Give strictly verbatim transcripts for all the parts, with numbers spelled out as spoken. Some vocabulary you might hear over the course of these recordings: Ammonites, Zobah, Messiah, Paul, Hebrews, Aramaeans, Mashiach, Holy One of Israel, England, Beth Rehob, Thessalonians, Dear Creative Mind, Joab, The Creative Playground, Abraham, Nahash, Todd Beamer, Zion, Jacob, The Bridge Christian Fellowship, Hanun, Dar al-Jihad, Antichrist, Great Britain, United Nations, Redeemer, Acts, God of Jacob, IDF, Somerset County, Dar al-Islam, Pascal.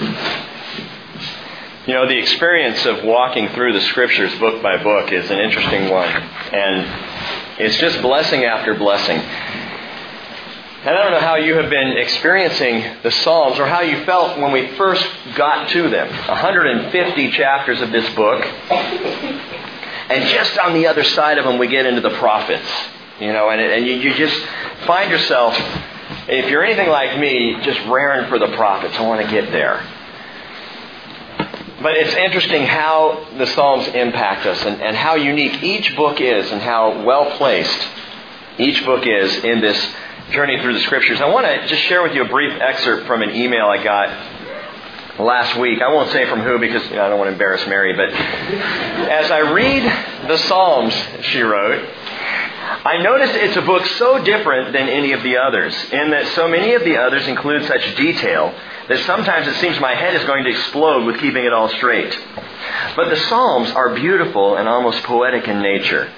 You know, the experience of walking through the Scriptures book by book is an interesting one. And it's just blessing after blessing. And I don't know how you have been experiencing the Psalms or how you felt when we first got to them. one hundred fifty chapters of this book. And just on the other side of them, we get into the prophets. You know, and, and you, you just find yourself, if you're anything like me, just raring for the prophets. I want to get there. But it's interesting how the Psalms impact us and, and how unique each book is and how well-placed each book is in this journey through the Scriptures. I want to just share with you a brief excerpt from an email I got last week. I won't say from who because you know, I don't want to embarrass Mary, but as I read the Psalms, she wrote, I noticed it's a book so different than any of the others, in that so many of the others include such detail that sometimes it seems my head is going to explode with keeping it all straight. But the Psalms are beautiful and almost poetic in nature.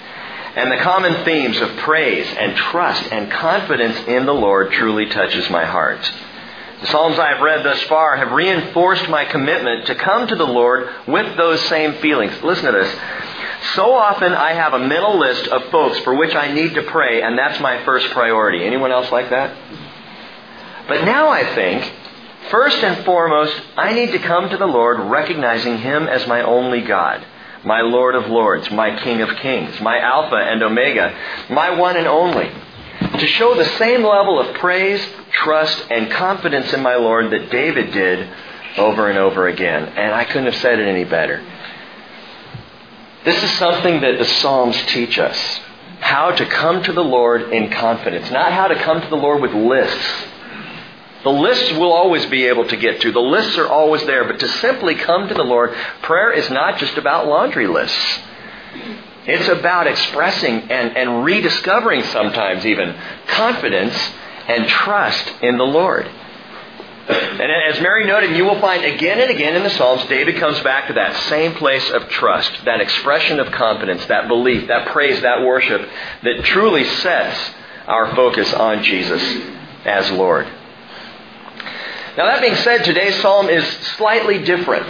And the common themes of praise and trust and confidence in the Lord truly touches my heart. The Psalms I have read thus far have reinforced my commitment to come to the Lord with those same feelings. Listen to this. So often I have a mental list of folks for which I need to pray, and that's my first priority. Anyone else like that? But now I think, first and foremost, I need to come to the Lord recognizing Him as my only God. My Lord of Lords, my King of Kings, my Alpha and Omega, my one and only, to show the same level of praise, trust, and confidence in my Lord that David did over and over again. And I couldn't have said it any better. This is something that the Psalms teach us, how to come to the Lord in confidence, not how to come to the Lord with lists. The lists we'll always be able to get to. The lists are always there. But to simply come to the Lord, prayer is not just about laundry lists. It's about expressing and, and rediscovering sometimes even confidence and trust in the Lord. And as Mary noted, you will find again and again in the Psalms, David comes back to that same place of trust, that expression of confidence, that belief, that praise, that worship that truly sets our focus on Jesus as Lord. Now that being said, today's psalm is slightly different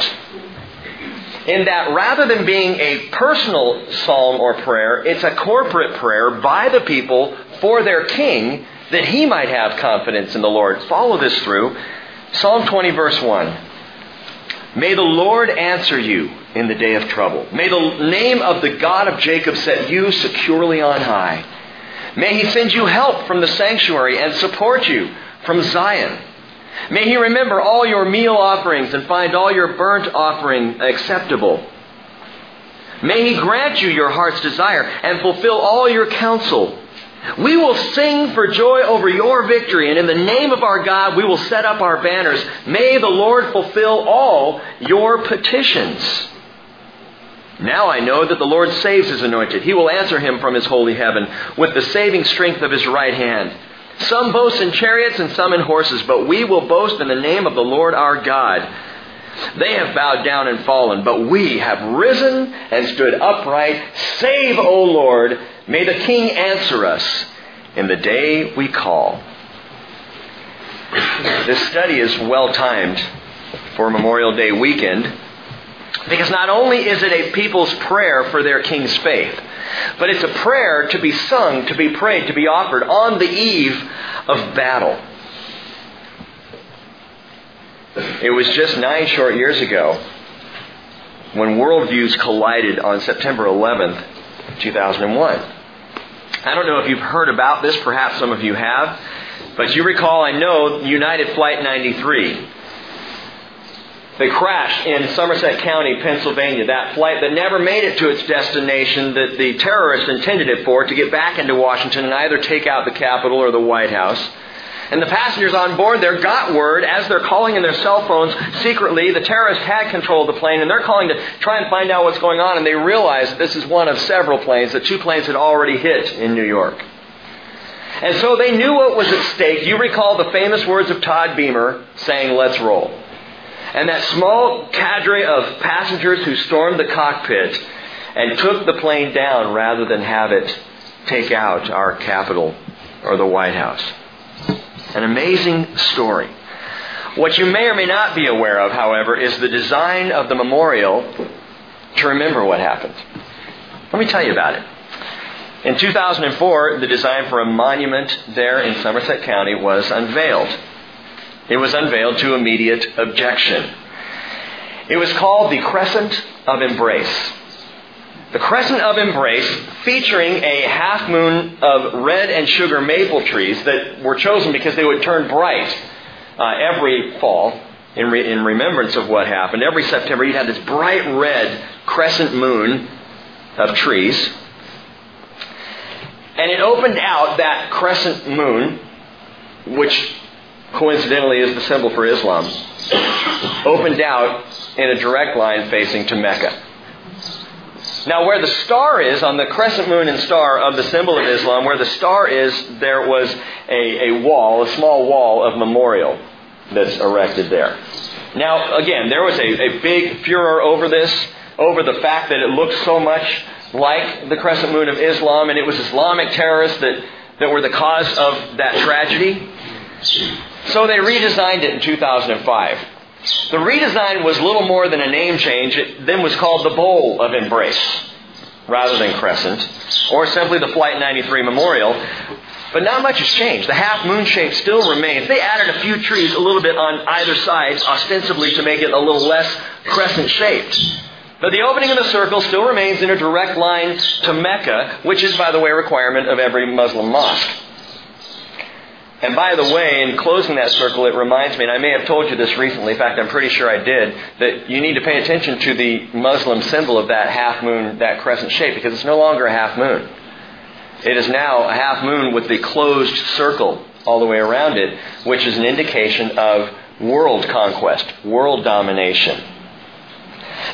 in that rather than being a personal psalm or prayer, it's a corporate prayer by the people for their king that he might have confidence in the Lord. Follow this through. Psalm twenty, verse one. May the Lord answer you in the day of trouble. May the name of the God of Jacob set you securely on high. May He send you help from the sanctuary and support you from Zion. May He remember all your meal offerings and find all your burnt offering acceptable. May He grant you your heart's desire and fulfill all your counsel. We will sing for joy over your victory, and in the name of our God we will set up our banners. May the Lord fulfill all your petitions. Now I know that the Lord saves His anointed. He will answer Him from His holy heaven with the saving strength of His right hand. Some boast in chariots and some in horses, but we will boast in the name of the Lord our God. They have bowed down and fallen, but we have risen and stood upright. Save, O Lord. May the King answer us in the day we call. This study is well-timed for Memorial Day weekend, because not only is it a people's prayer for their king's faith, but it's a prayer to be sung, to be prayed, to be offered on the eve of battle. It was just nine short years ago when worldviews collided on September eleventh, two thousand one. I don't know if you've heard about this, perhaps some of you have, but you recall, I know, United Flight ninety-three. The crash in Somerset County, Pennsylvania, that flight that never made it to its destination that the terrorists intended it for, to get back into Washington and either take out the Capitol or the White House. And the passengers on board there got word, as they're calling in their cell phones secretly, the terrorists had control of the plane, and they're calling to try and find out what's going on, and they realize this is one of several planes, that two planes had already hit in New York. And so they knew what was at stake. You recall the famous words of Todd Beamer saying, "Let's roll." And that small cadre of passengers who stormed the cockpit and took the plane down rather than have it take out our Capitol or the White House. An amazing story. What you may or may not be aware of, however, is the design of the memorial to remember what happened. Let me tell you about it. In two thousand four, the design for a monument there in Somerset County was unveiled. It was unveiled to immediate objection. It was called the Crescent of Embrace. The Crescent of Embrace, featuring a half moon of red and sugar maple trees that were chosen because they would turn bright uh, every fall in, re- in remembrance of what happened. Every September, you'd have this bright red crescent moon of trees. And it opened out that crescent moon, which coincidentally is the symbol for Islam, opened out in a direct line facing to Mecca. Now, where the star is, on the crescent moon and star of the symbol of Islam, where the star is, there was a, a wall, a small wall of memorial that's erected there. Now, again, there was a, a big furor over this, over the fact that it looked so much like the crescent moon of Islam, and it was Islamic terrorists that, that were the cause of that tragedy. So they redesigned it in two thousand five. The redesign was little more than a name change. It then was called the Bowl of Embrace, rather than Crescent, or simply the Flight ninety-three Memorial. But not much has changed. The half-moon shape still remains. They added a few trees a little bit on either side, ostensibly to make it a little less crescent-shaped. But the opening of the circle still remains in a direct line to Mecca, which is, by the way, a requirement of every Muslim mosque. And by the way, in closing that circle, it reminds me, and I may have told you this recently, in fact, I'm pretty sure I did, that you need to pay attention to the Muslim symbol of that half moon, that crescent shape, because it's no longer a half moon. It is now a half moon with the closed circle all the way around it, which is an indication of world conquest, world domination.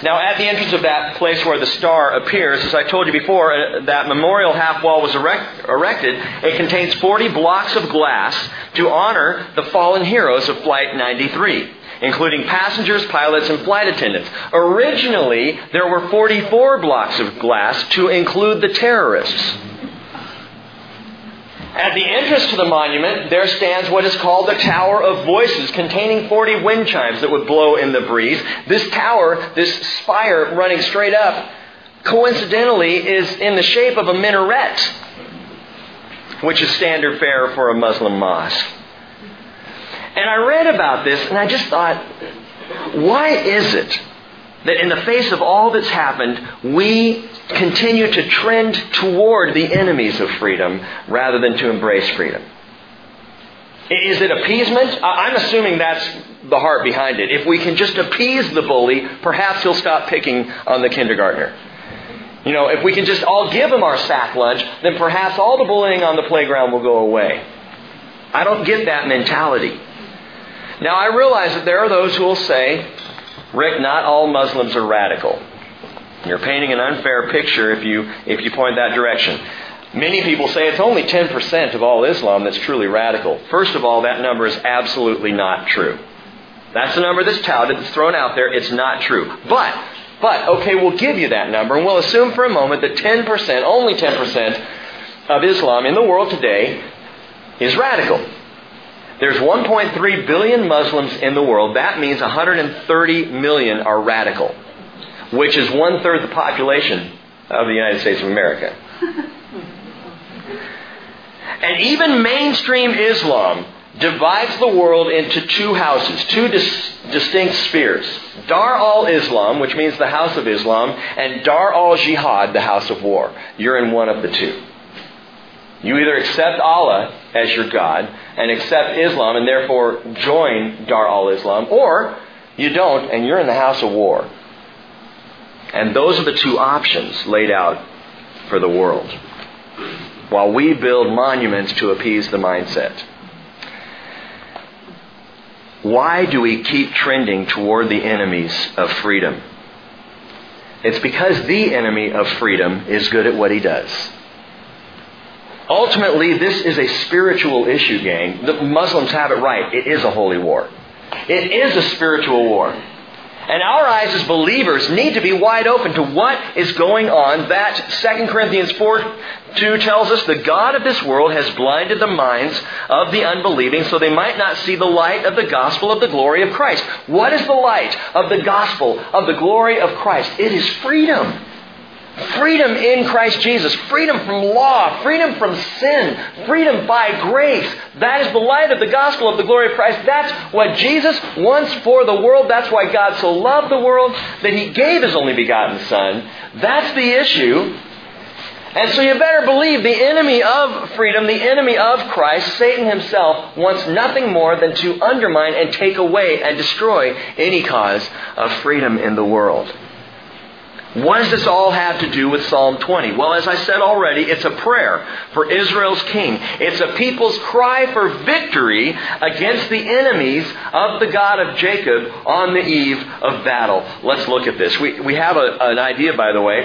Now, at the entrance of that place where the star appears, as I told you before, that memorial half wall was erect, erected. It contains forty blocks of glass to honor the fallen heroes of Flight ninety-three, including passengers, pilots, and flight attendants. Originally, there were forty-four blocks of glass to include the terrorists. At the entrance to the monument, there stands what is called the Tower of Voices, containing forty wind chimes that would blow in the breeze. This tower, this spire running straight up, coincidentally is in the shape of a minaret, which is standard fare for a Muslim mosque. And I read about this, and I just thought, why is it that in the face of all that's happened, we continue to trend toward the enemies of freedom rather than to embrace freedom? Is it appeasement? I'm assuming that's the heart behind it. If we can just appease the bully, perhaps he'll stop picking on the kindergartner. You know, if we can just all give him our sack lunch, then perhaps all the bullying on the playground will go away. I don't get that mentality. Now, I realize that there are those who will say, Rick, not all Muslims are radical. You're painting an unfair picture if you if you point that direction. Many people say it's only ten percent of all Islam that's truly radical. First of all, that number is absolutely not true. That's the number that's touted, that's thrown out there. It's not true. But, but okay, we'll give you that number, and we'll assume for a moment that ten percent, only ten percent of Islam in the world today is radical. There's one point three billion Muslims in the world. That means one hundred thirty million are radical, which is one-third the population of the United States of America. And even mainstream Islam divides the world into two houses, two dis- distinct spheres. Dar al-Islam, which means the house of Islam, and Dar al-Jihad, the house of war. You're in one of the two. You either accept Allah as your God and accept Islam and therefore join Dar al-Islam, or you don't and you're in the house of war. And those are the two options laid out for the world, while we build monuments to appease the mindset. Why do we keep trending toward the enemies of freedom? It's because the enemy of freedom is good at what he does. Ultimately, this is a spiritual issue, gang. The Muslims have it right. It is a holy war. It is a spiritual war. And our eyes as believers need to be wide open to what is going on. That Second Corinthians four two tells us the God of this world has blinded the minds of the unbelieving so they might not see the light of the gospel of the glory of Christ. What is the light of the gospel of the glory of Christ? It is freedom. Freedom in Christ Jesus. Freedom from law. Freedom from sin. Freedom by grace. That is the light of the gospel of the glory of Christ. That's what Jesus wants for the world. That's why God so loved the world that He gave His only begotten Son. That's the issue. And so you better believe the enemy of freedom, the enemy of Christ, Satan himself, wants nothing more than to undermine and take away and destroy any cause of freedom in the world. What does this all have to do with Psalm twenty? Well, as I said already, it's a prayer for Israel's king. It's a people's cry for victory against the enemies of the God of Jacob on the eve of battle. Let's look at this. We, we have a, an idea, by the way,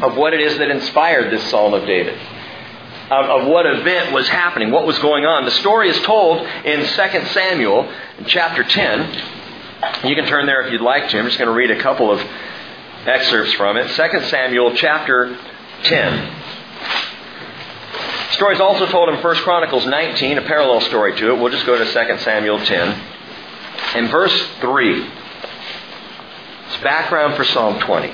of what it is that inspired this Psalm of David. Of, of what event was happening, what was going on. The story is told in Second Samuel, in chapter ten. You can turn there if you'd like to. I'm just going to read a couple of excerpts from it. Second Samuel chapter ten. The story is also told in First Chronicles nineteen, a parallel story to it. We'll just go to Second Samuel ten. And verse three. It's background for Psalm twenty.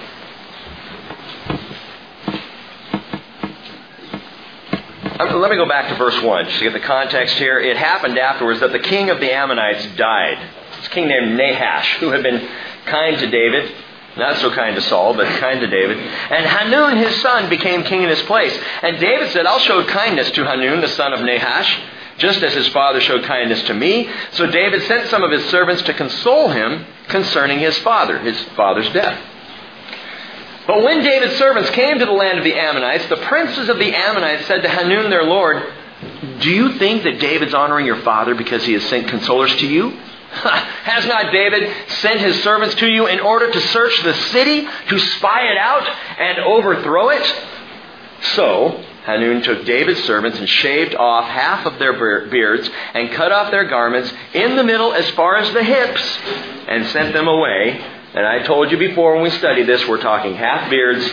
Let me go back to verse one just to get the context here. It happened afterwards that the king of the Ammonites died. It's a king named Nahash, who had been kind to David. Not so kind to Saul, but kind to David. And Hanun, his son, became king in his place. And David said, I'll show kindness to Hanun, the son of Nahash, just as his father showed kindness to me. So David sent some of his servants to console him concerning his father, his father's death. But when David's servants came to the land of the Ammonites, the princes of the Ammonites said to Hanun, their lord, do you think that David's honoring your father because he has sent consolers to you? Has not David sent his servants to you in order to search the city, to spy it out, and overthrow it? So Hanun took David's servants and shaved off half of their beards and cut off their garments in the middle as far as the hips and sent them away. And I told you before when we studied this, we're talking half beards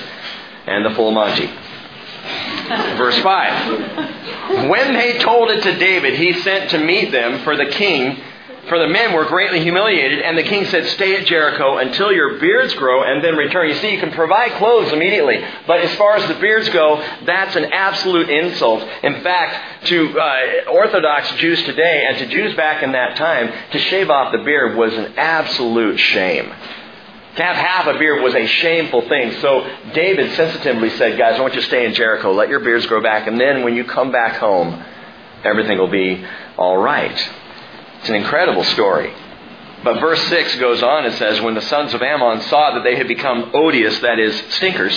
and the full Monty. Verse five. When they told it to David, he sent to meet them for the king For the men were greatly humiliated, and the king said, stay at Jericho until your beards grow and then return. You see, you can provide clothes immediately. But as far as the beards go, that's an absolute insult. In fact, to uh, Orthodox Jews today and to Jews back in that time, to shave off the beard was an absolute shame. To have half a beard was a shameful thing. So David sensitively said, guys, I want you to stay in Jericho. Let your beards grow back. And then when you come back home, everything will be all right. It's an incredible story. But verse six goes on and says, when the sons of Ammon saw that they had become odious, that is, stinkers,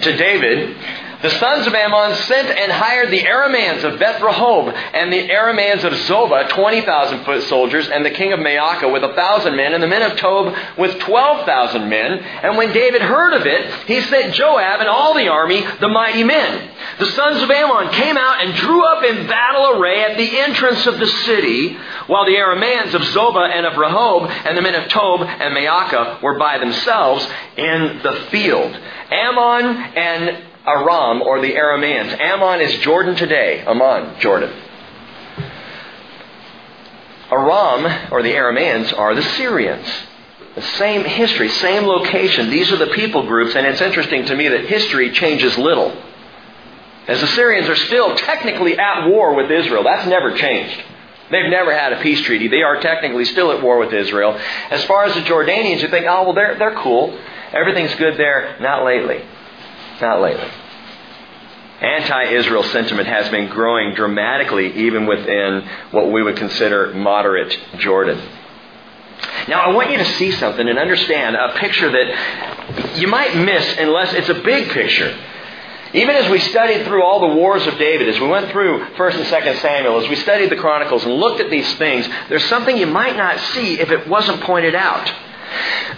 to David, the sons of Ammon sent and hired the Aramaeans of Beth Rehob and the Aramaeans of Zobah, twenty thousand foot soldiers, and the king of Maacah with one thousand men, and the men of Tob with twelve thousand men. And when David heard of it, he sent Joab and all the army, the mighty men. The sons of Ammon came out and drew up in battle array at the entrance of the city, while the Aramaeans of Zobah and of Rehob and the men of Tob and Maacah were by themselves in the field. Ammon and Aram, or the Aramaeans. Ammon is Jordan today. Ammon, Jordan. Aram, or the Aramaeans, are the Syrians. The same history, same location. These are the people groups, and it's interesting to me that history changes little. As the Syrians are still technically at war with Israel. That's never changed. They've never had a peace treaty. They are technically still at war with Israel. As far as the Jordanians, you think, oh, well, they're, they're cool. Everything's good there. Not lately. Not lately. Anti-Israel sentiment has been growing dramatically even within what we would consider moderate Jordan. Now, I want you to see something and understand a picture that you might miss unless it's a big picture. Even as we studied through all the wars of David, as we went through First and Second Samuel, as we studied the Chronicles and looked at these things, there's something you might not see if it wasn't pointed out.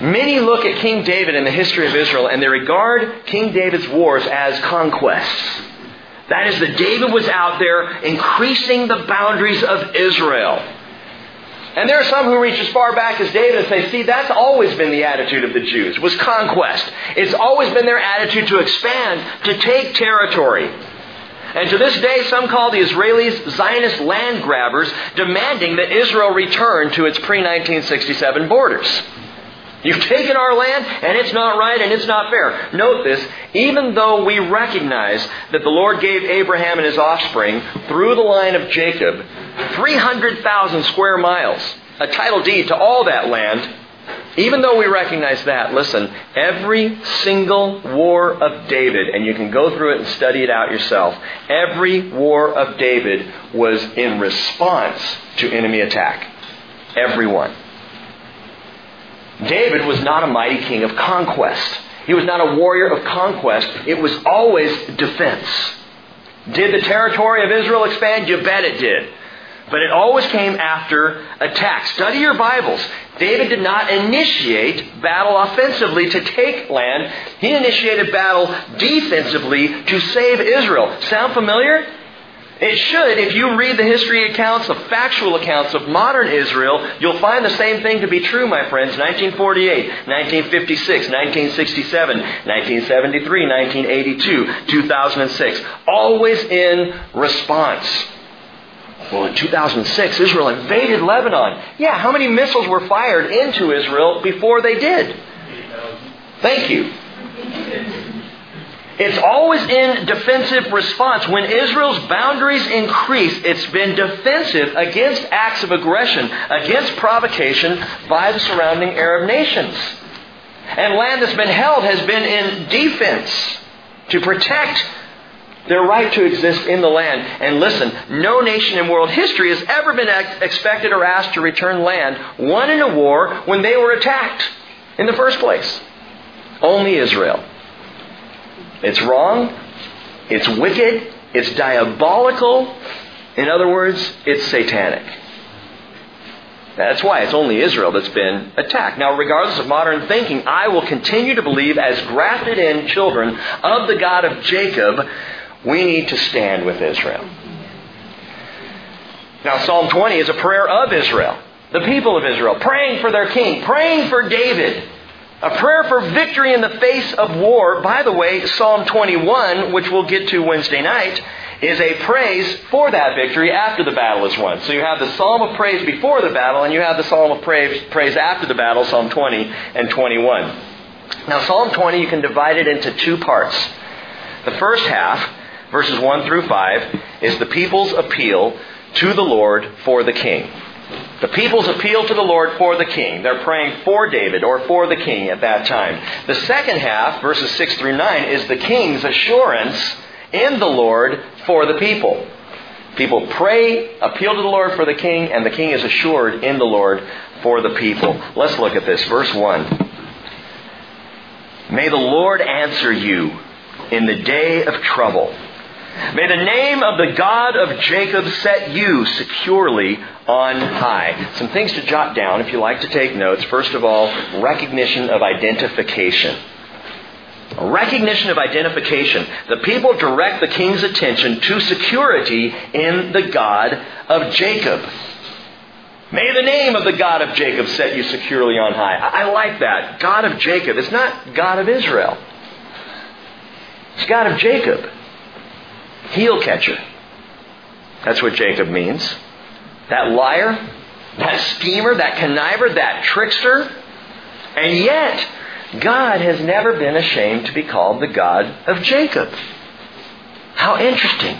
Many look at King David in the history of Israel and they regard King David's wars as conquests. That is, that David was out there increasing the boundaries of Israel. And there are some who reach as far back as David and say, see, that's always been the attitude of the Jews, was conquest. It's always been their attitude to expand, to take territory. And to this day, some call the Israelis Zionist land grabbers, demanding that Israel return to its pre nineteen sixty-seven borders. You've taken our land, and it's not right, and it's not fair. Note this, even though we recognize that the Lord gave Abraham and his offspring, through the line of Jacob, three hundred thousand square miles, a title deed to all that land, even though we recognize that, listen, every single war of David, and you can go through it and study it out yourself, every war of David was in response to enemy attack. Every one. David was not a mighty king of conquest. He was not a warrior of conquest. It was always defense. Did the territory of Israel expand? You bet it did. But it always came after attack. Study your Bibles. David did not initiate battle offensively to take land. He initiated battle defensively to save Israel. Sound familiar? It should. If you read the history accounts, the factual accounts of modern Israel, you'll find the same thing to be true, my friends. nineteen forty-eight, nineteen fifty-six, nineteen sixty-seven, nineteen seventy-three, nineteen eighty-two, two thousand six. Always in response. Well, in two thousand six, Israel invaded Lebanon. Yeah, how many missiles were fired into Israel before they did? Thank you. It's always in defensive response. When Israel's boundaries increase, it's been defensive against acts of aggression, against provocation by the surrounding Arab nations. And land that's been held has been in defense to protect their right to exist in the land. And listen, no nation in world history has ever been expected or asked to return land won in a war when they were attacked in the first place. Only Israel. It's wrong. It's wicked. It's diabolical. In other words, it's satanic. That's why it's only Israel that's been attacked. Now, regardless of modern thinking, I will continue to believe, as grafted in children of the God of Jacob, we need to stand with Israel. Now, Psalm twenty is a prayer of Israel, the people of Israel, praying for their king, praying for David. A prayer for victory in the face of war. By the way, Psalm twenty-one, which we'll get to Wednesday night, is a praise for that victory after the battle is won. So you have the Psalm of praise before the battle, and you have the Psalm of praise, praise after the battle, Psalm twenty and twenty-one. Now, Psalm twenty, you can divide it into two parts. The first half, verses one through five, is the people's appeal to the Lord for the king. The people's appeal to the Lord for the king. They're praying for David or for the king at that time. The second half, verses six through nine, is the king's assurance in the Lord for the people. People pray, appeal to the Lord for the king, and the king is assured in the Lord for the people. Let's look at this. Verse one. May the Lord answer you in the day of trouble. May the name of the God of Jacob set you securely on high. Some things to jot down if you like to take notes. First of all, recognition of identification. Recognition of identification. The people direct the king's attention to security in the God of Jacob. May the name of the God of Jacob set you securely on high. I like that. God of Jacob. It's not God of Israel. It's God of Jacob. Heel catcher. That's what Jacob means. That liar, that schemer, that conniver, that trickster. And yet, God has never been ashamed to be called the God of Jacob. How interesting.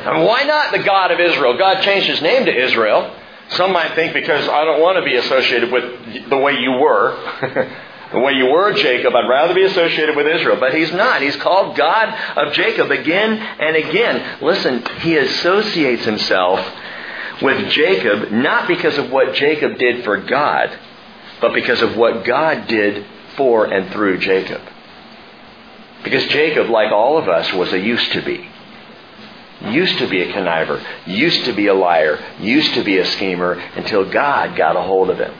And why not the God of Israel? God changed his name to Israel. Some might think, because I don't want to be associated with the way you were. The way you were, Jacob, I'd rather be associated with Israel. But he's not. He's called God of Jacob again and again. Listen, he associates himself with Jacob not because of what Jacob did for God, but because of what God did for and through Jacob. Because Jacob, like all of us, was a used to be. Used to be a conniver. Used to be a liar. Used to be a schemer until God got a hold of him.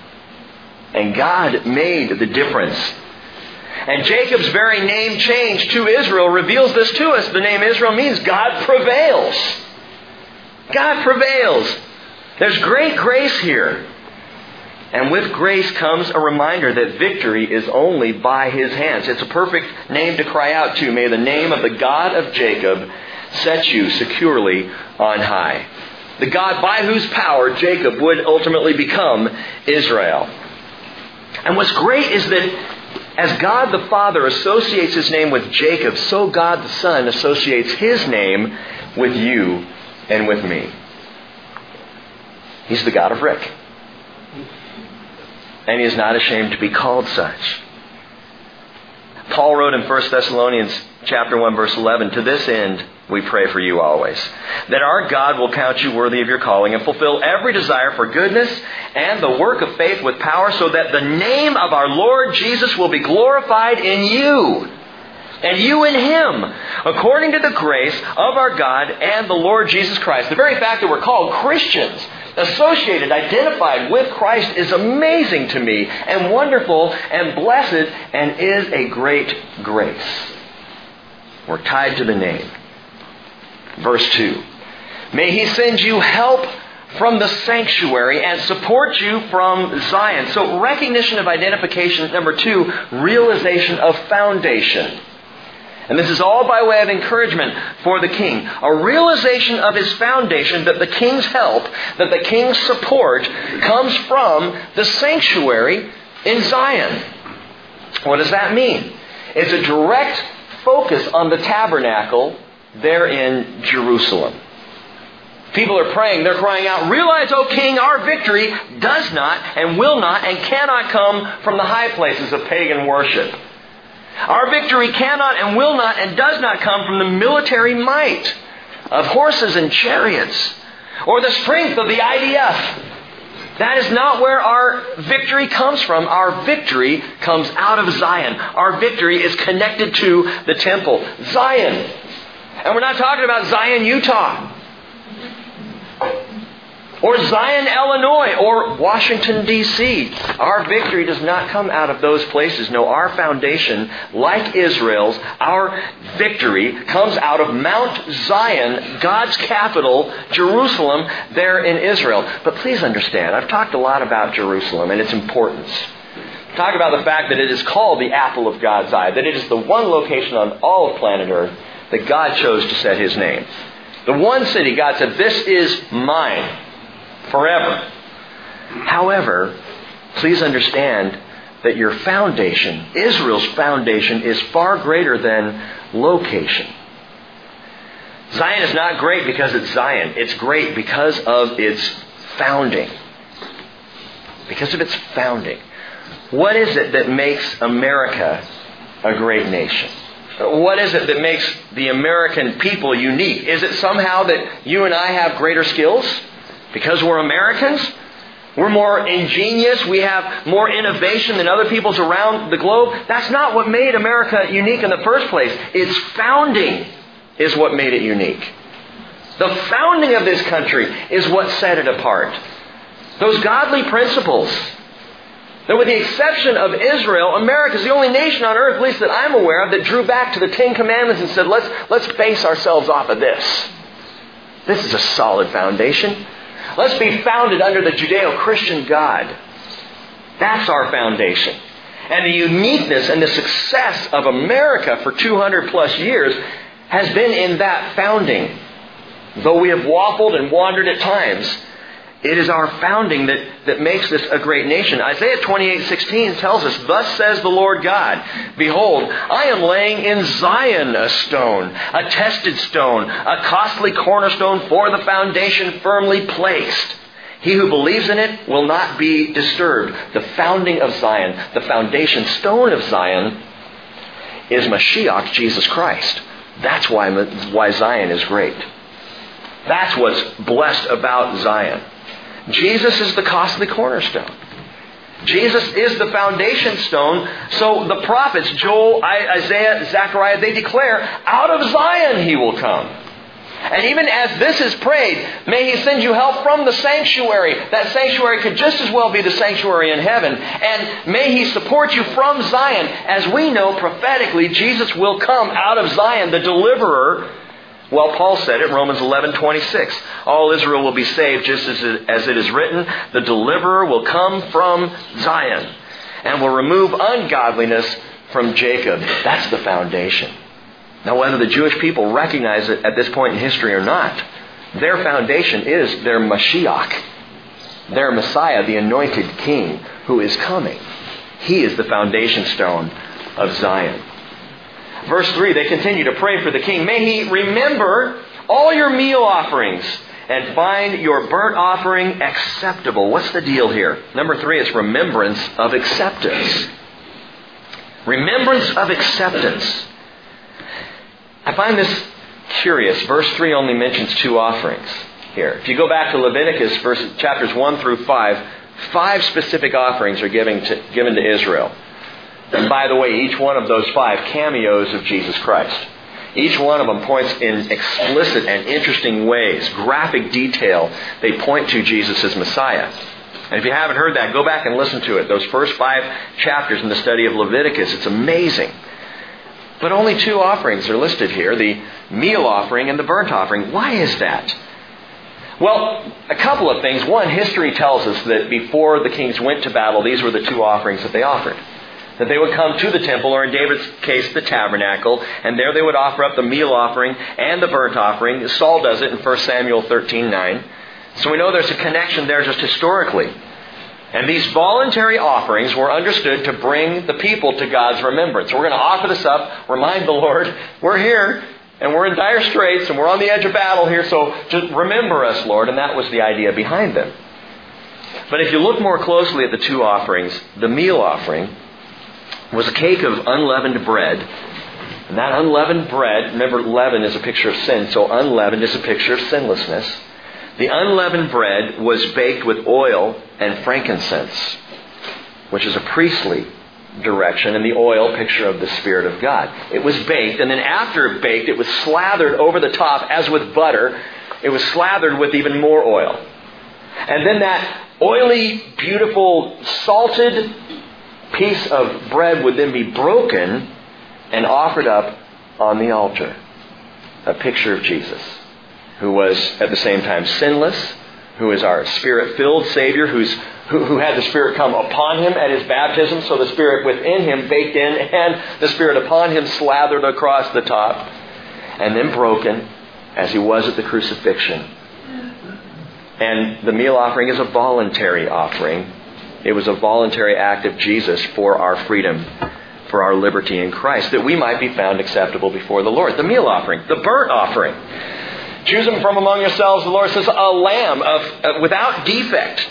And God made the difference. And Jacob's very name change to Israel reveals this to us. The name Israel means God prevails. God prevails. There's great grace here. And with grace comes a reminder that victory is only by His hands. It's a perfect name to cry out to. May the name of the God of Jacob set you securely on high. The God by whose power Jacob would ultimately become Israel. And what's great is that as God the Father associates His name with Jacob, so God the Son associates His name with you and with me. He's the God of Rick. And He is not ashamed to be called such. Paul wrote in First Thessalonians chapter one, verse eleven, "To this end we pray for you always, that our God will count you worthy of your calling and fulfill every desire for goodness and the work of faith with power, so that the name of our Lord Jesus will be glorified in you, and you in Him, according to the grace of our God and the Lord Jesus Christ." The very fact that we're called Christians, associated, identified with Christ, is amazing to me and wonderful and blessed, and is a great grace. We're tied to the name. Verse two. "May He send you help from the sanctuary and support you from Zion." So recognition of identification. Number two, realization of foundation. And this is all by way of encouragement for the king. A realization of his foundation, that the king's help, that the king's support comes from the sanctuary in Zion. What does that mean? It's a direct focus on the tabernacle there in Jerusalem. People are praying. They're crying out, "Realize, O King, our victory does not and will not and cannot come from the high places of pagan worship. Our victory cannot and will not and does not come from the military might of horses and chariots or the strength of the I D F. That is not where our victory comes from. Our victory comes out of Zion. Our victory is connected to the temple. Zion. And we're not talking about Zion, Utah, or Zion, Illinois, or Washington, D C Our victory does not come out of those places. No, our foundation, like Israel's, our victory comes out of Mount Zion, God's capital, Jerusalem, there in Israel. But please understand, I've talked a lot about Jerusalem and its importance. Talk about the fact that it is called the apple of God's eye, that it is the one location on all of planet Earth that God chose to set His name. The one city God said, "This is mine forever." However, please understand that your foundation, Israel's foundation, is far greater than location. Zion is not great because it's Zion. It's great because of its founding. Because of its founding. What is it that makes America a great nation? What is it that makes the American people unique? Is it somehow that you and I have greater skills? Because we're Americans? We're more ingenious? We have more innovation than other peoples around the globe? That's not what made America unique in the first place. Its founding is what made it unique. The founding of this country is what set it apart. Those godly principles. That with the exception of Israel, America is the only nation on earth, at least that I'm aware of, that drew back to the Ten Commandments and said, let's, let's base ourselves off of this. This is a solid foundation. Let's be founded under the Judeo-Christian God. That's our foundation. And the uniqueness and the success of America for two hundred plus years has been in that founding. Though we have waffled and wandered at times, it is our founding that, that makes this a great nation. Isaiah twenty-eight sixteen tells us, "Thus says the Lord God, behold, I am laying in Zion a stone, a tested stone, a costly cornerstone for the foundation firmly placed. He who believes in it will not be disturbed." The founding of Zion, the foundation stone of Zion, is Mashiach, Jesus Christ. That's why, why Zion is great. That's what's blessed about Zion. Jesus is the costly cornerstone. Jesus is the foundation stone. So the prophets, Joel, Isaiah, Zechariah, they declare, out of Zion He will come. And even as this is prayed, may He send you help from the sanctuary. That sanctuary could just as well be the sanctuary in heaven. And may He support you from Zion. As we know prophetically, Jesus will come out of Zion, the deliverer Well, Paul said it in Romans eleven twenty-six. All Israel will be saved, just as it, as it is written, the deliverer will come from Zion and will remove ungodliness from Jacob. That's the foundation. Now, whether the Jewish people recognize it at this point in history or not, their foundation is their Mashiach, their Messiah, the anointed king who is coming. He is the foundation stone of Zion. Verse three, they continue to pray for the king. May he remember all your meal offerings and find your burnt offering acceptable. What's the deal here? Number three is remembrance of acceptance. Remembrance of acceptance. I find this curious. Verse three only mentions two offerings here. If you go back to Leviticus, verses, chapters one through five, five specific offerings are given to, given to Israel. And by the way, each one of those five cameos of Jesus Christ. Each one of them points in explicit and interesting ways, graphic detail, they point to Jesus as Messiah. And if you haven't heard that, go back and listen to it. Those first five chapters in the study of Leviticus, it's amazing. But only two offerings are listed here, the meal offering and the burnt offering. Why is that? Well, a couple of things. One, history tells us that before the kings went to battle, these were the two offerings that they offered. That they would come to the temple, or in David's case, the tabernacle, and there they would offer up the meal offering and the burnt offering. Saul does it in First Samuel thirteen nine. So we know there's a connection there just historically. And these voluntary offerings were understood to bring the people to God's remembrance. So we're going to offer this up, remind the Lord, we're here, and we're in dire straits, and we're on the edge of battle here, so just remember us, Lord. And that was the idea behind them. But if you look more closely at the two offerings, the meal offering was a cake of unleavened bread. And that unleavened bread, remember, leaven is a picture of sin, so unleavened is a picture of sinlessness. The unleavened bread was baked with oil and frankincense, which is a priestly direction, and the oil, picture of the Spirit of God. It was baked, and then after baked, it was slathered over the top, as with butter, it was slathered with even more oil. And then that oily, beautiful, salted piece of bread would then be broken and offered up on the altar. A picture of Jesus, who was at the same time sinless, who is our Spirit-filled Savior, who's, who, who had the Spirit come upon Him at His baptism, so the Spirit within Him baked in, and the Spirit upon Him slathered across the top, and then broken, as He was at the crucifixion. And the meal offering is a voluntary offering. It was a voluntary act of Jesus for our freedom, for our liberty in Christ, that we might be found acceptable before the Lord. The meal offering, the burnt offering. Choose them from among yourselves, the Lord says, a lamb of uh, without defect.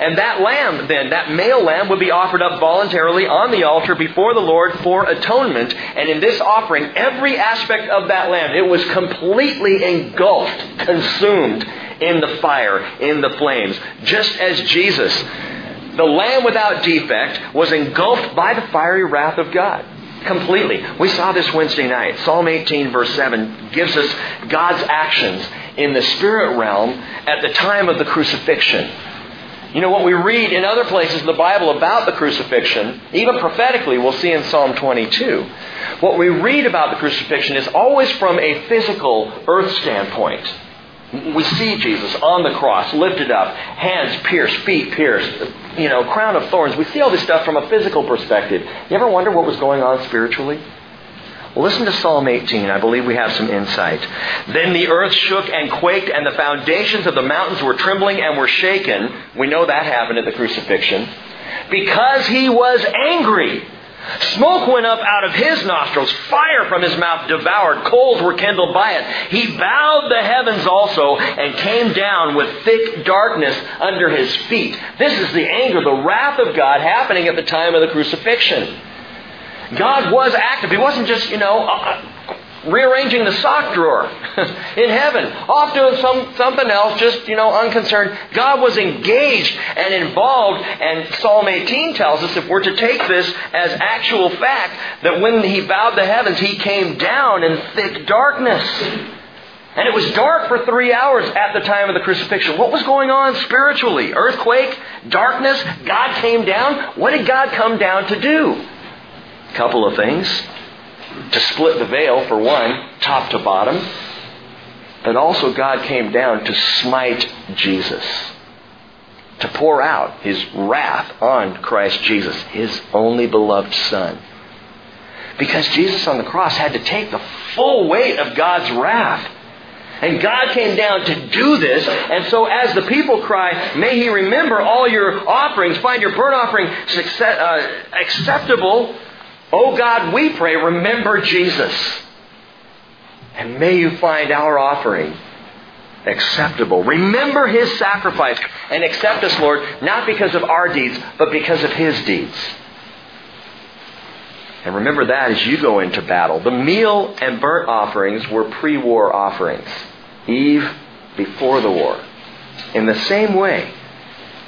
And that lamb then, that male lamb, would be offered up voluntarily on the altar before the Lord for atonement. And in this offering, every aspect of that lamb, it was completely engulfed, consumed in the fire, in the flames, just as Jesus, the lamb without defect, was engulfed by the fiery wrath of God. Completely. We saw this Wednesday night. Psalm eighteen verse seven gives us God's actions in the spirit realm at the time of the crucifixion. You know, what we read in other places in the Bible about the crucifixion, even prophetically, we'll see in Psalm twenty-two. What we read about the crucifixion is always from a physical earth standpoint. We see Jesus on the cross, lifted up, hands pierced, feet pierced, you know, crown of thorns. We see all this stuff from a physical perspective. You ever wonder what was going on spiritually? Well, listen to Psalm eighteen. I believe we have some insight. Then the earth shook and quaked, and the foundations of the mountains were trembling and were shaken. We know that happened at the crucifixion. Because he was angry. Smoke went up out of his nostrils. Fire from his mouth devoured. Coals were kindled by it. He bowed the heavens also and came down with thick darkness under his feet. This is the anger, the wrath of God happening at the time of the crucifixion. God was active. He wasn't just, you know, uh, rearranging the sock drawer in heaven, off doing some, something else, just, you know, unconcerned. God was engaged and involved, and Psalm eighteen tells us, if we're to take this as actual fact, that when he bowed the heavens, he came down in thick darkness. And it was dark for three hours at the time of the crucifixion. What was going on spiritually? Earthquake, darkness, God came down. What did God come down to do? A couple of things. To split the veil, for one, top to bottom. And also God came down to smite Jesus, to pour out his wrath on Christ Jesus, his only beloved Son. Because Jesus on the cross had to take the full weight of God's wrath. And God came down to do this. And so as the people cry, may he remember all your offerings, find your burnt offering success, uh, acceptable. Oh God, we pray, remember Jesus. And may you find our offering acceptable. Remember his sacrifice and accept us, Lord, not because of our deeds, but because of his deeds. And remember that as you go into battle. The meal and burnt offerings were pre-war offerings. Eve before the war. In the same way,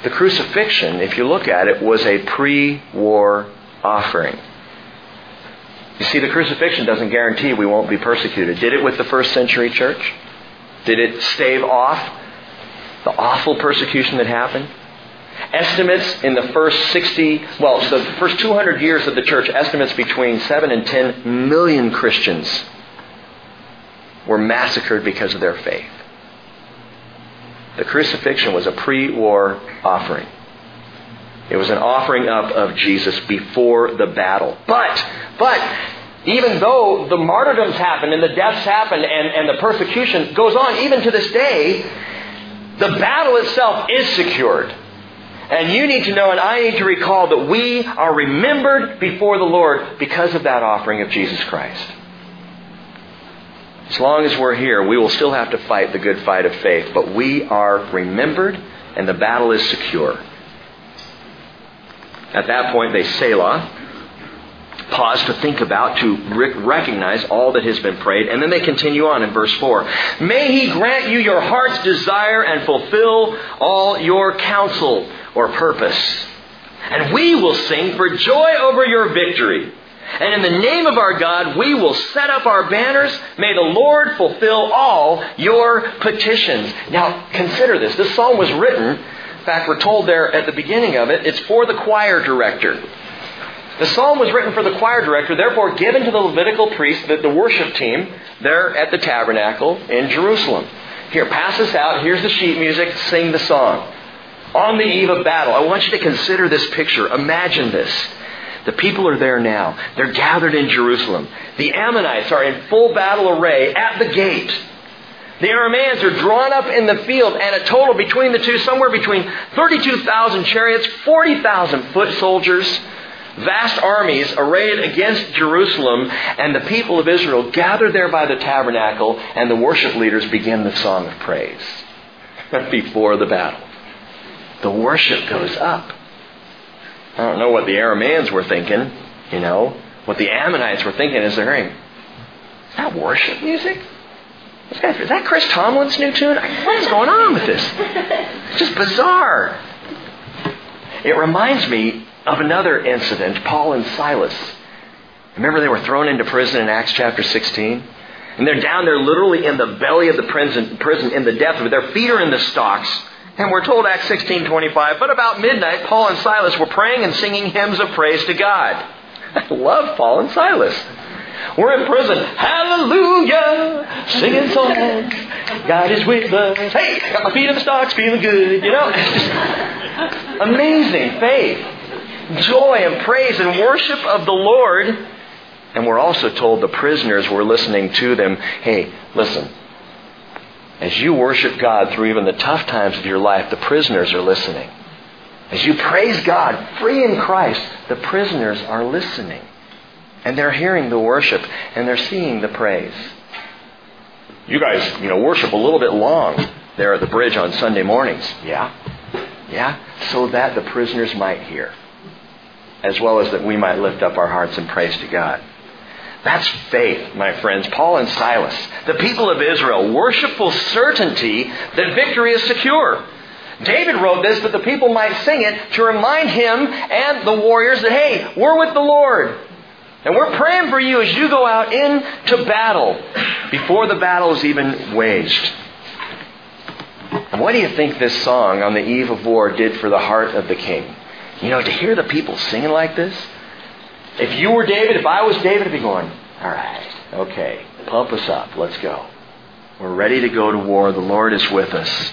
the crucifixion, if you look at it, was a pre-war offering. You see, the crucifixion doesn't guarantee we won't be persecuted. Did it with the first century church? Did it stave off the awful persecution that happened? Estimates in the first sixty, well, so the first two hundred years of the church, estimates between seven and ten million Christians were massacred because of their faith. The crucifixion was a pre-war offering. It was an offering up of Jesus before the battle. But, but, even though the martyrdoms happened and the deaths happened and, and the persecution goes on even to this day, the battle itself is secured. And you need to know, and I need to recall, that we are remembered before the Lord because of that offering of Jesus Christ. As long as we're here, we will still have to fight the good fight of faith, but we are remembered and the battle is secure. At that point, they Selah, pause to think about, to recognize all that has been prayed. And then they continue on in verse four. May he grant you your heart's desire and fulfill all your counsel or purpose. And we will sing for joy over your victory. And in the name of our God, we will set up our banners. May the Lord fulfill all your petitions. Now, consider this. This psalm was written, in fact, we're told there at the beginning of it, it's for the choir director. The psalm was written for the choir director, therefore given to the Levitical priest, the, the worship team, there at the tabernacle in Jerusalem. Here, pass this out. Here's the sheet music. Sing the song. On the eve of battle. I want you to consider this picture. Imagine this. The people are there now. They're gathered in Jerusalem. The Ammonites are in full battle array at the gate. The Aramaeans are drawn up in the field, and a total between the two, somewhere between thirty-two thousand chariots, forty thousand foot soldiers, vast armies arrayed against Jerusalem, and the people of Israel gather there by the tabernacle, and the worship leaders begin the song of praise before the battle. The worship goes up. I don't know what the Aramaeans were thinking, you know. What the Ammonites were thinking as they're hearing, is that worship music? Is that, is that Chris Tomlin's new tune? What is going on with this? It's just bizarre. It reminds me of another incident, Paul and Silas. Remember, they were thrown into prison in Acts chapter sixteen? And they're down there literally in the belly of the prison, prison in the depth of it. Their feet are in the stocks. And we're told, Acts sixteen twenty-five, but about midnight, Paul and Silas were praying and singing hymns of praise to God. I love Paul and Silas. We're in prison. Hallelujah! Singing songs. God is with us. Hey! Got my feet in the stocks, feeling good. You know? Amazing faith. Joy and praise and worship of the Lord. And we're also told the prisoners were listening to them. Hey, listen. As you worship God through even the tough times of your life, the prisoners are listening. As you praise God, free in Christ, the prisoners are listening. And they're hearing the worship, and they're seeing the praise. You guys, you know, worship a little bit long there at the bridge on Sunday mornings. Yeah? Yeah? So that the prisoners might hear, as well as that we might lift up our hearts in praise to God. That's faith, my friends. Paul and Silas, the people of Israel, worshipful certainty that victory is secure. David wrote this that the people might sing it to remind him and the warriors that, hey, we're with the Lord. And we're praying for you as you go out into battle before the battle is even waged. And what do you think this song on the eve of war did for the heart of the king? You know, to hear the people singing like this, if you were David, if I was David, I'd be going, all right, okay, pump us up, let's go. We're ready to go to war. The Lord is with us.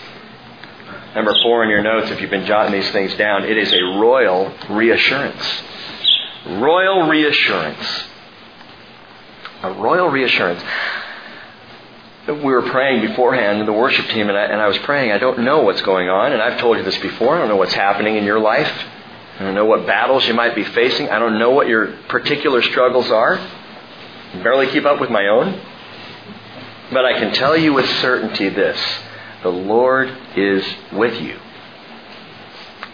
Number four in your notes, if you've been jotting these things down, it is a royal reassurance. Royal reassurance. A royal reassurance. We were praying beforehand with the worship team, and I, and I was praying, I don't know what's going on, and I've told you this before, I don't know what's happening in your life. I don't know what battles you might be facing. I don't know what your particular struggles are. I barely keep up with my own. But I can tell you with certainty this. The Lord is with you.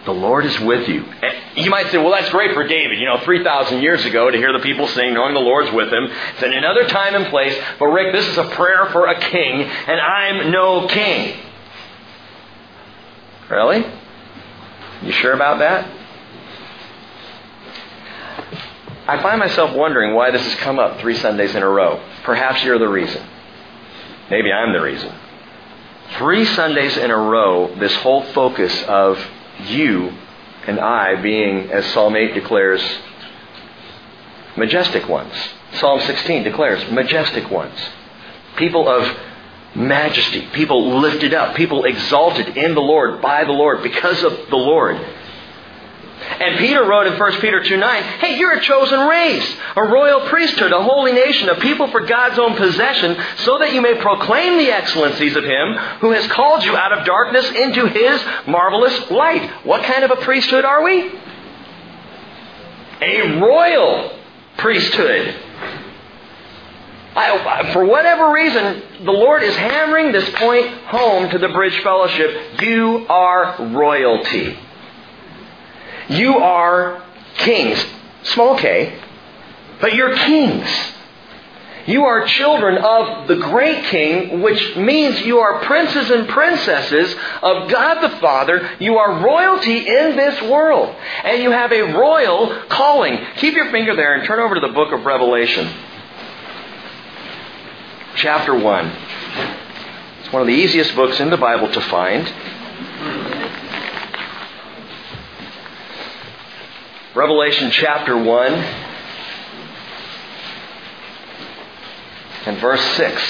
The Lord is with you. And you might say, well, that's great for David. You know, three thousand years ago to hear the people sing, knowing the Lord's with him. It's in another time and place. But Rick, this is a prayer for a king, and I'm no king. Really? You sure about that? I find myself wondering why this has come up three Sundays in a row. Perhaps you're the reason. Maybe I'm the reason. Three Sundays in a row, this whole focus of you and I being, as Psalm eight declares, majestic ones. Psalm sixteen declares majestic ones. People of majesty. People lifted up. People exalted in the Lord, by the Lord, because of the Lord. And Peter wrote in First Peter two nine, hey, you're a chosen race, a royal priesthood, a holy nation, a people for God's own possession, so that you may proclaim the excellencies of Him who has called you out of darkness into His marvelous light. What kind of a priesthood are we? A royal priesthood. I, for whatever reason, the Lord is hammering this point home to the Bridge Fellowship. You are royalty. You are kings, small k, but you're kings. You are children of the great King, which means you are princes and princesses of God the Father. You are royalty in this world, and you have a royal calling. Keep your finger there and turn over to the book of Revelation. Chapter one. It's one of the easiest books in the Bible to find. Revelation chapter one and verse six.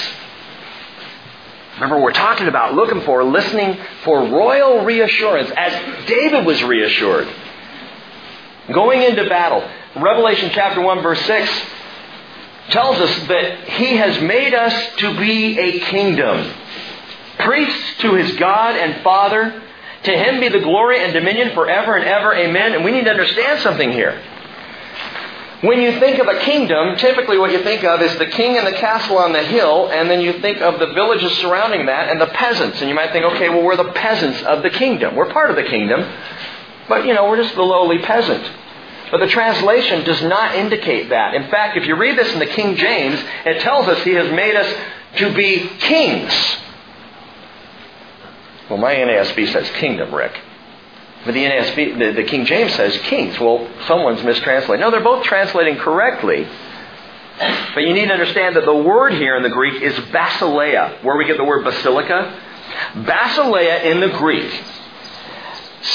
Remember, we're talking about looking for, listening for royal reassurance, as David was reassured going into battle. Revelation chapter one verse six tells us that He has made us to be a kingdom, priests to His God and Father. To Him be the glory and dominion forever and ever. Amen. And we need to understand something here. When you think of a kingdom, typically what you think of is the king and the castle on the hill, and then you think of the villages surrounding that and the peasants. And you might think, okay, well, we're the peasants of the kingdom. We're part of the kingdom. But, you know, we're just the lowly peasant. But the translation does not indicate that. In fact, if you read this in the King James, it tells us He has made us to be kings. Well, my N A S B says kingdom, Rick. But the N A S B, the, the King James says kings. Well, someone's mistranslating. No, they're both translating correctly. But you need to understand that the word here in the Greek is basileia, where we get the word basilica. Basileia in the Greek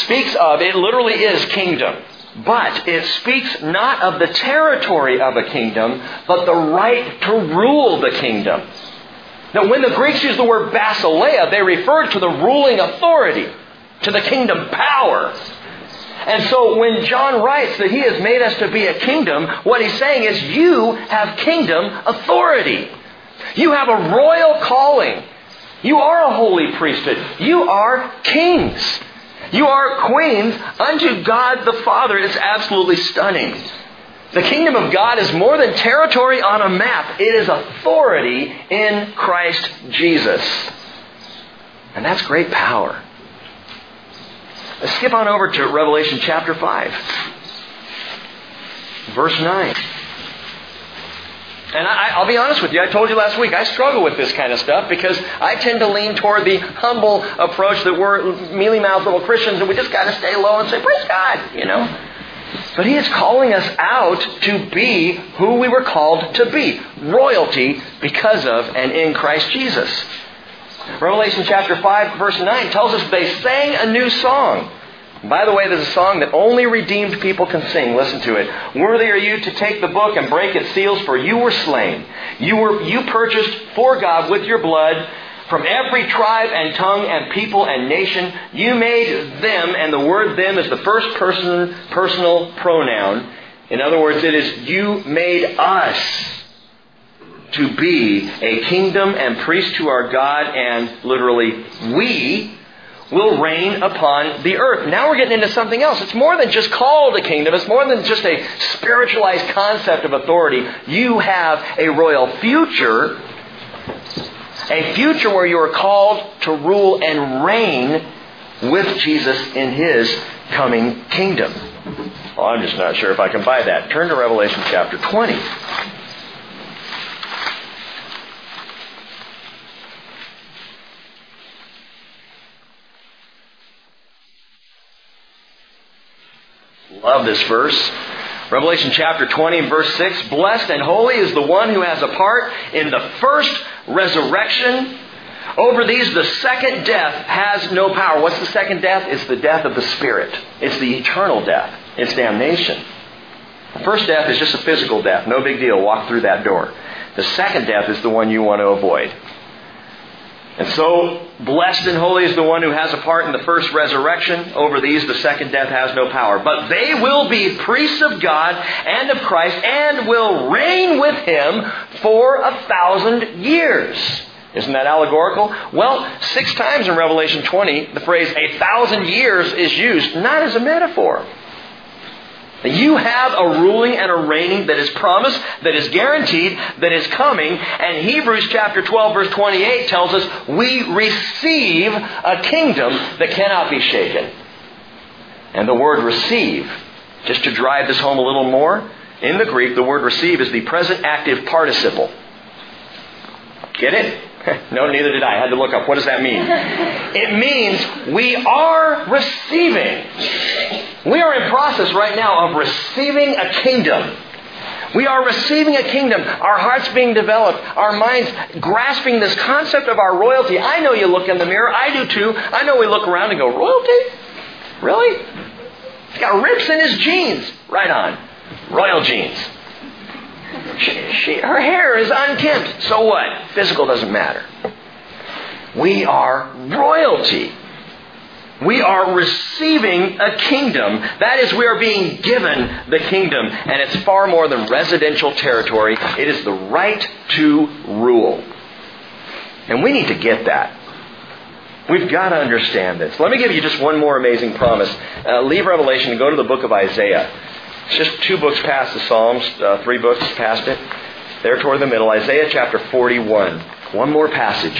speaks of, it literally is kingdom. But it speaks not of the territory of a kingdom, but the right to rule the kingdom. Now, when the Greeks used the word basileia, they referred to the ruling authority, to the kingdom power. And so when John writes that He has made us to be a kingdom, what he's saying is you have kingdom authority. You have a royal calling. You are a holy priesthood. You are kings. You are queens unto God the Father. It's absolutely stunning. The kingdom of God is more than territory on a map. It is authority in Christ Jesus. And that's great power. Let's skip on over to Revelation chapter five. verse nine. And I, I'll be honest with you, I told you last week, I struggle with this kind of stuff because I tend to lean toward the humble approach that we're mealy-mouthed little Christians and we just got to stay low and say, praise God, you know. But He is calling us out to be who we were called to be. Royalty because of and in Christ Jesus. Revelation chapter five verse nine tells us they sang a new song. By the way, there's a song that only redeemed people can sing. Listen to it. Worthy are you to take the book and break its seals, for you were slain. You were you purchased for God with your blood from every tribe and tongue and people and nation. You made them, and the word them is the first person personal pronoun. In other words, it is you made us to be a kingdom and priest to our God, and literally we will reign upon the earth. Now we're getting into something else. It's more than just called a kingdom. It's more than just a spiritualized concept of authority. You have a royal future, a future where you are called to rule and reign with Jesus in His coming kingdom. Well, I'm just not sure if I can buy that. Turn to Revelation chapter twenty. Love this verse. Revelation chapter twenty and verse six. Blessed and holy is the one who has a part in the first resurrection. Over these, the second death has no power. What's the second death? It's the death of the spirit. It's the eternal death. It's damnation. The first death is just a physical death. No big deal. Walk through that door. The second death is the one you want to avoid. And so, blessed and holy is the one who has a part in the first resurrection. Over these, the second death has no power. But they will be priests of God and of Christ and will reign with Him for a thousand years. Isn't that allegorical? Well, six times in Revelation twenty, the phrase a thousand years is used, not as a metaphor. You have a ruling and a reigning that is promised, that is guaranteed, that is coming. And Hebrews chapter twelve verse twenty-eight tells us we receive a kingdom that cannot be shaken. And the word receive, just to drive this home a little more, in the Greek the word receive is the present active participle. Get it? No, neither did I. I had to look up. What does that mean? It means we are receiving. We are in process right now of receiving a kingdom. We are receiving a kingdom. Our hearts being developed. Our minds grasping this concept of our royalty. I know you look in the mirror. I do too. I know we look around and go, royalty? Really? He's got rips in his jeans. Right on. Royal jeans. She, she, her hair is unkempt. So what? Physical doesn't matter. We are royalty. We are receiving a kingdom. That is, we are being given the kingdom. And it's far more than residential territory. It is the right to rule. And we need to get that. We've got to understand this. Let me give you just one more amazing promise. Uh, leave Revelation and go to the book of Isaiah. It's just two books past the Psalms, uh, three books past it. There toward the middle, Isaiah chapter forty-one. One more passage.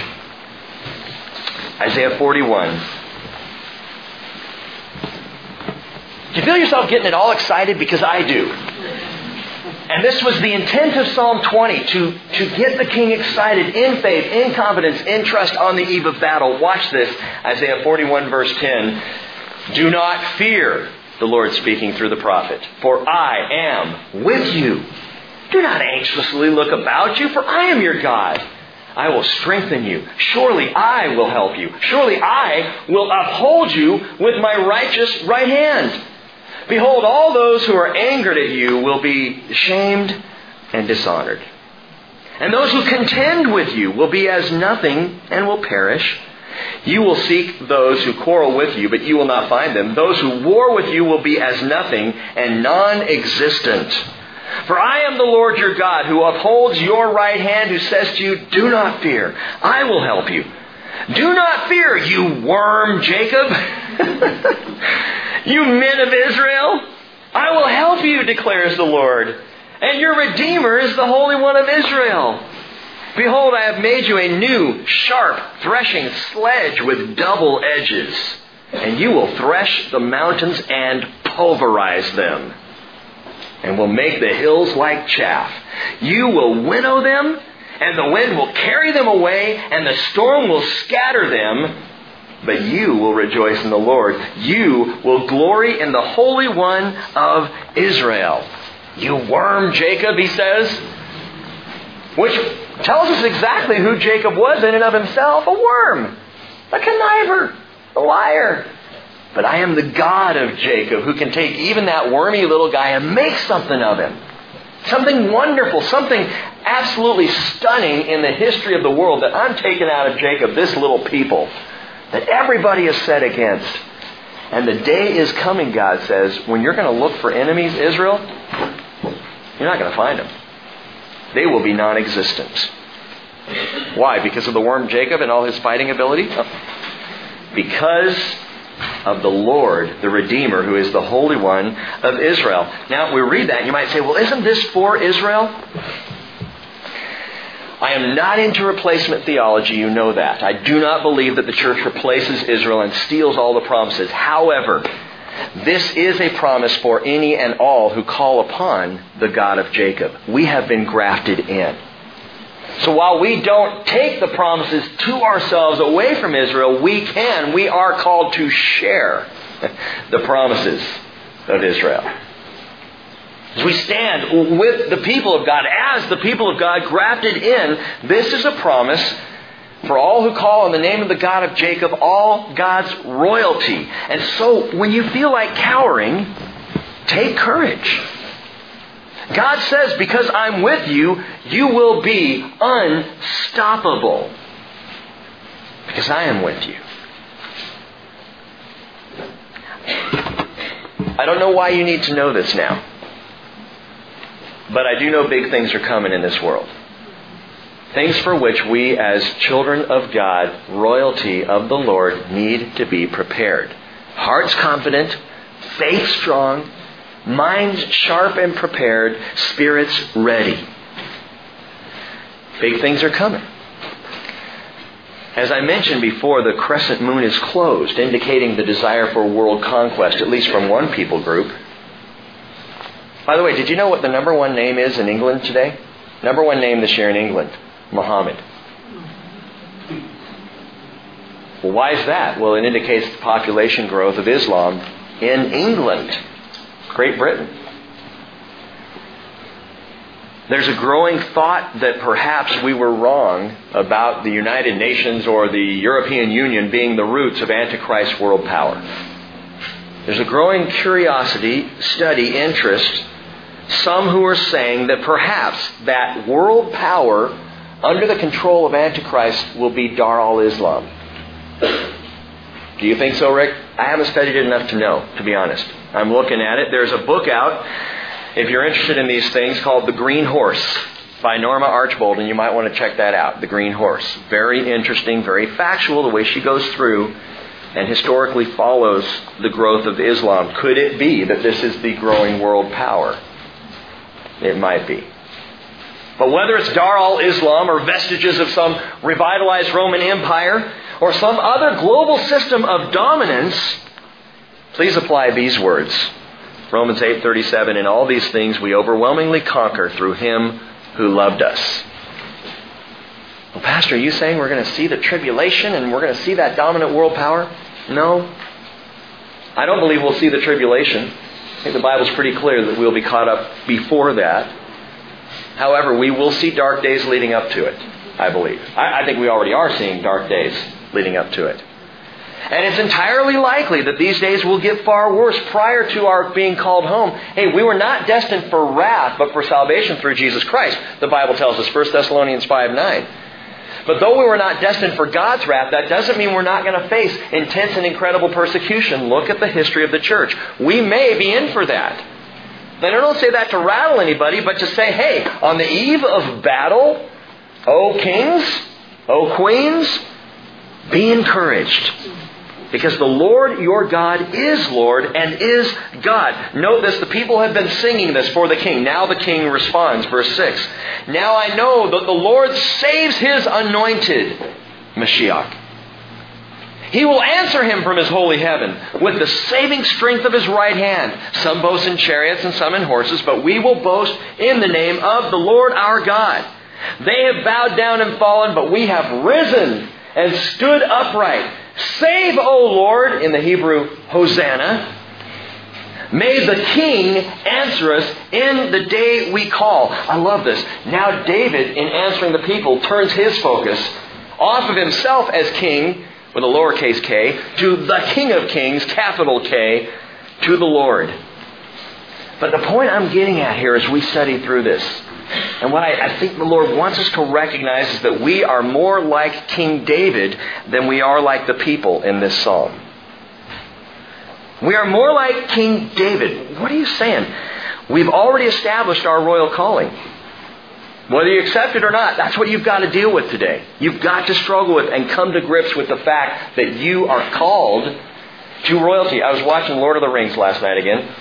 Isaiah forty-one. Do you feel yourself getting it all excited? Because I do. And this was the intent of Psalm twenty, to, to get the king excited in faith, in confidence, in trust on the eve of battle. Watch this. Isaiah forty-one verse ten. Do not fear, the Lord speaking through the prophet, for I am with you. Do not anxiously look about you, for I am your God. I will strengthen you. Surely I will help you. Surely I will uphold you with my righteous right hand. Behold, all those who are angered at you will be shamed and dishonored. And those who contend with you will be as nothing and will perish. You will seek those who quarrel with you, but you will not find them. Those who war with you will be as nothing and non-existent. For I am the Lord your God, who upholds your right hand, who says to you, do not fear, I will help you. Do not fear, you worm Jacob, you men of Israel. I will help you, declares the Lord. And your Redeemer is the Holy One of Israel. Behold, I have made you a new, sharp, threshing sledge with double edges, and you will thresh the mountains and pulverize them, and will make the hills like chaff. You will winnow them, and the wind will carry them away, and the storm will scatter them, but you will rejoice in the Lord. You will glory in the Holy One of Israel. You worm, Jacob, he says, which tells us exactly who Jacob was in and of himself. A worm, a conniver, a liar. But I am the God of Jacob, who can take even that wormy little guy and make something of him. Something wonderful, something absolutely stunning in the history of the world that I'm taking out of Jacob, this little people, that everybody is set against. And the day is coming, God says, when you're going to look for enemies, Israel, you're not going to find them. They will be non-existent. Why? Because of the worm Jacob and all his fighting ability? Because of the Lord, the Redeemer, who is the Holy One of Israel. Now, we read that and you might say, well, isn't this for Israel? I am not into replacement theology, you know that. I do not believe that the church replaces Israel and steals all the promises. However, this is a promise for any and all who call upon the God of Jacob. We have been grafted in. So while we don't take the promises to ourselves away from Israel, we can. We are called to share the promises of Israel. As we stand with the people of God, as the people of God grafted in, this is a promise for all who call on the name of the God of Jacob, all God's royalty. And so when you feel like cowering, take courage. God says, because I'm with you, you will be unstoppable. Because I am with you. I don't know why you need to know this now. But I do know big things are coming in this world. Things for which we as children of God, royalty of the Lord, need to be prepared. Hearts confident, faith strong, minds sharp and prepared, spirits ready. Big things are coming. As I mentioned before, the crescent moon is closed, indicating the desire for world conquest, at least from one people group. By the way, did you know what the number one name is in England today? Number one name this year in England, Muhammad. Well, why is that? Well, it indicates the population growth of Islam in England, Great Britain. There's a growing thought that perhaps we were wrong about the United Nations or the European Union being the roots of Antichrist world power. There's a growing curiosity, study, interest. Some who are saying that perhaps that world power under the control of Antichrist will be Dar al-Islam. Do you think so, Rick? I haven't studied it enough to know, to be honest. I'm looking at it. There's a book out, if you're interested in these things, called The Green Horse by Norma Archbold, and you might want to check that out, The Green Horse. Very interesting, very factual, the way she goes through and historically follows the growth of Islam. Could it be that this is the growing world power? It might be. But whether it's Dar al-Islam or vestiges of some revitalized Roman Empire or some other global system of dominance, please apply these words. Romans eight thirty-seven, in all these things we overwhelmingly conquer through Him who loved us. Well, Pastor, are you saying we're going to see the tribulation and we're going to see that dominant world power? No. I don't believe we'll see the tribulation. I think the Bible's pretty clear that we'll be caught up before that. However, we will see dark days leading up to it, I believe. I, I think we already are seeing dark days leading up to it. And it's entirely likely that these days will get far worse prior to our being called home. Hey, we were not destined for wrath, but for salvation through Jesus Christ. The Bible tells us, First Thessalonians five nine. But though we were not destined for God's wrath, that doesn't mean we're not going to face intense and incredible persecution. Look at the history of the church. We may be in for that. And I don't say that to rattle anybody, but to say, hey, on the eve of battle, O kings, O queens, be encouraged. Because the Lord your God is Lord and is God. Note this, the people have been singing this for the king. Now the king responds, verse six. Now I know that the Lord saves His anointed, Mashiach. He will answer Him from His holy heaven with the saving strength of His right hand. Some boast in chariots and some in horses, but we will boast in the name of the Lord our God. They have bowed down and fallen, but we have risen and stood upright. Save, O Lord, in the Hebrew, Hosanna. May the King answer us in the day we call. I love this. Now David, in answering the people, turns his focus off of himself as king, with a lowercase k, to the King of Kings, capital K, to the Lord. But the point I'm getting at here as we study through this, and what I, I think the Lord wants us to recognize, is that we are more like King David than we are like the people in this psalm. We are more like King David. What are you saying? We've already established our royal calling. Whether you accept it or not, that's what you've got to deal with today. You've got to struggle with and come to grips with the fact that you are called to royalty. I was watching Lord of the Rings last night again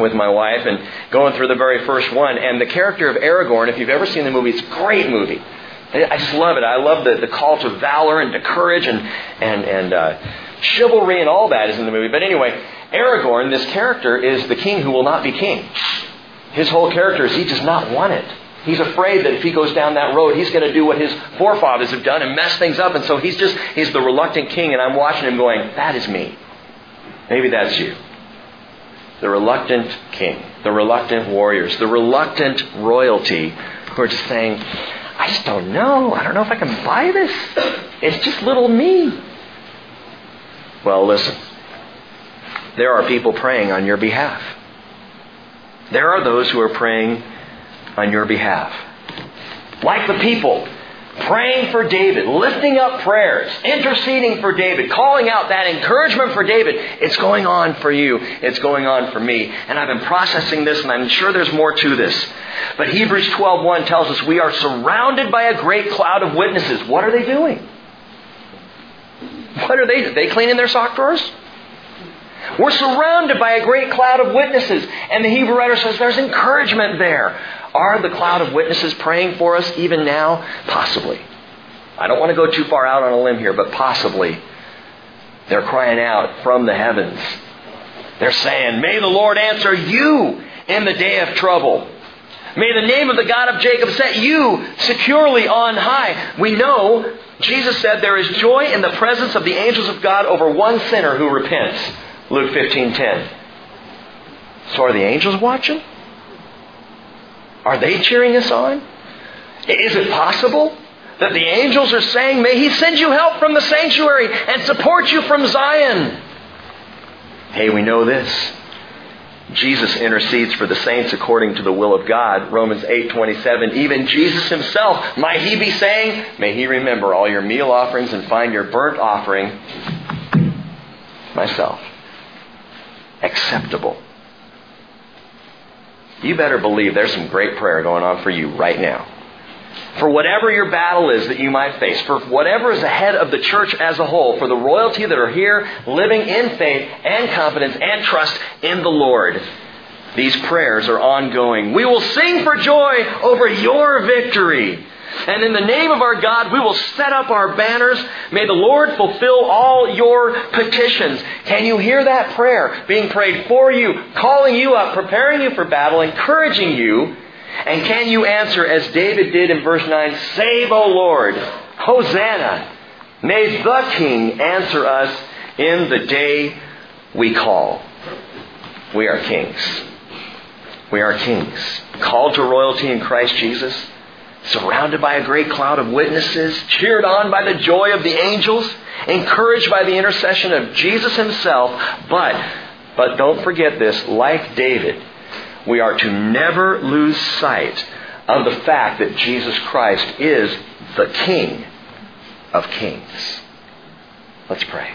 with my wife and going through the very first one. And the character of Aragorn, if you've ever seen the movie, it's a great movie. I just love it. I love the, the call to valor and to courage and, and, and uh, chivalry and all that is in the movie. But anyway, Aragorn, this character, is the king who will not be king. His whole character is he does not want it. He's afraid that if he goes down that road, he's going to do what his forefathers have done and mess things up. And so he's just, he's the reluctant king. And I'm watching him going, that is me. Maybe that's you. The reluctant king, the reluctant warriors, the reluctant royalty who are just saying, I just don't know. I don't know if I can buy this. It's just little me. Well, listen. There are people praying on your behalf. There are those who are praying on your behalf. Like the people, praying for David, lifting up prayers, interceding for David, calling out that encouragement for David. It's going on for you. It's going on for me. And I've been processing this, and I'm sure there's more to this. But Hebrews twelve one tells us we are surrounded by a great cloud of witnesses. What are they doing? What are they doing? They cleaning their sock drawers? We're surrounded by a great cloud of witnesses. And the Hebrew writer says there's encouragement there. Are the cloud of witnesses praying for us even now? Possibly. I don't want to go too far out on a limb here, but possibly. They're crying out from the heavens. They're saying, may the Lord answer you in the day of trouble. May the name of the God of Jacob set you securely on high. We know Jesus said there is joy in the presence of the angels of God over one sinner who repents. Luke fifteen ten. So are the angels watching? Are they cheering us on? Is it possible that the angels are saying, may He send you help from the sanctuary and support you from Zion? Hey, we know this. Jesus intercedes for the saints according to the will of God. Romans eight twenty-seven. Even Jesus Himself, might He be saying, may He remember all your meal offerings and find your burnt offering, myself, acceptable. You better believe there's some great prayer going on for you right now. For whatever your battle is that you might face, for whatever is ahead of the church as a whole, for the royalty that are here, living in faith and confidence and trust in the Lord, these prayers are ongoing. We will sing for joy over your victory. And in the name of our God, we will set up our banners. May the Lord fulfill all your petitions. Can you hear that prayer being prayed for you, calling you up, preparing you for battle, encouraging you? And can you answer as David did in verse nine, save, O Lord, Hosanna. May the King answer us in the day we call. We are kings. We are kings. Called to royalty in Christ Jesus. Surrounded by a great cloud of witnesses, cheered on by the joy of the angels, encouraged by the intercession of Jesus Himself. But, but don't forget this, like David, we are to never lose sight of the fact that Jesus Christ is the King of kings. Let's pray.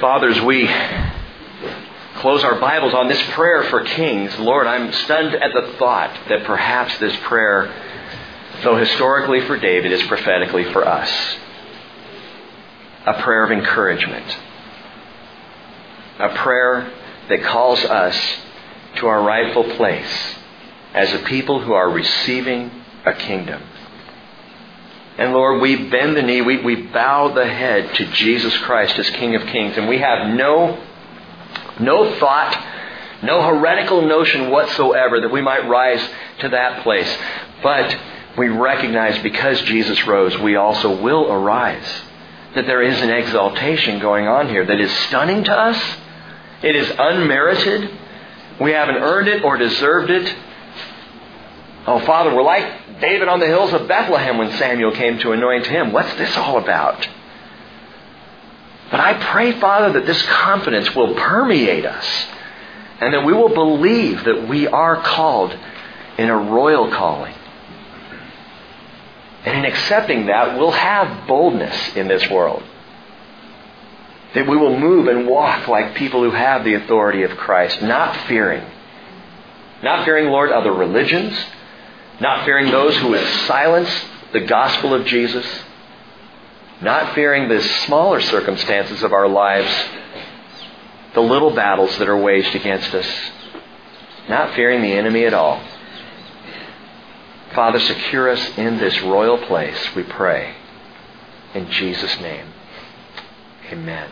Fathers, we close our Bibles on this prayer for kings. Lord, I'm stunned at the thought that perhaps this prayer, though historically for David, is prophetically for us. A prayer of encouragement. A prayer that calls us to our rightful place as a people who are receiving a kingdom. And Lord, we bend the knee, we, we bow the head to Jesus Christ as King of Kings, and we have no No thought, no heretical notion whatsoever that we might rise to that place. But we recognize because Jesus rose, we also will arise. That there is an exaltation going on here that is stunning to us. It is unmerited. We haven't earned it or deserved it. Oh, Father, we're like David on the hills of Bethlehem when Samuel came to anoint him. What's this all about? But I pray, Father, that this confidence will permeate us and that we will believe that we are called in a royal calling. And in accepting that, we'll have boldness in this world. That we will move and walk like people who have the authority of Christ, not fearing. Not fearing, Lord, other religions. Not fearing those who would silence the gospel of Jesus. Not fearing the smaller circumstances of our lives, the little battles that are waged against us. Not fearing the enemy at all. Father, secure us in this royal place, we pray. In Jesus' name, amen.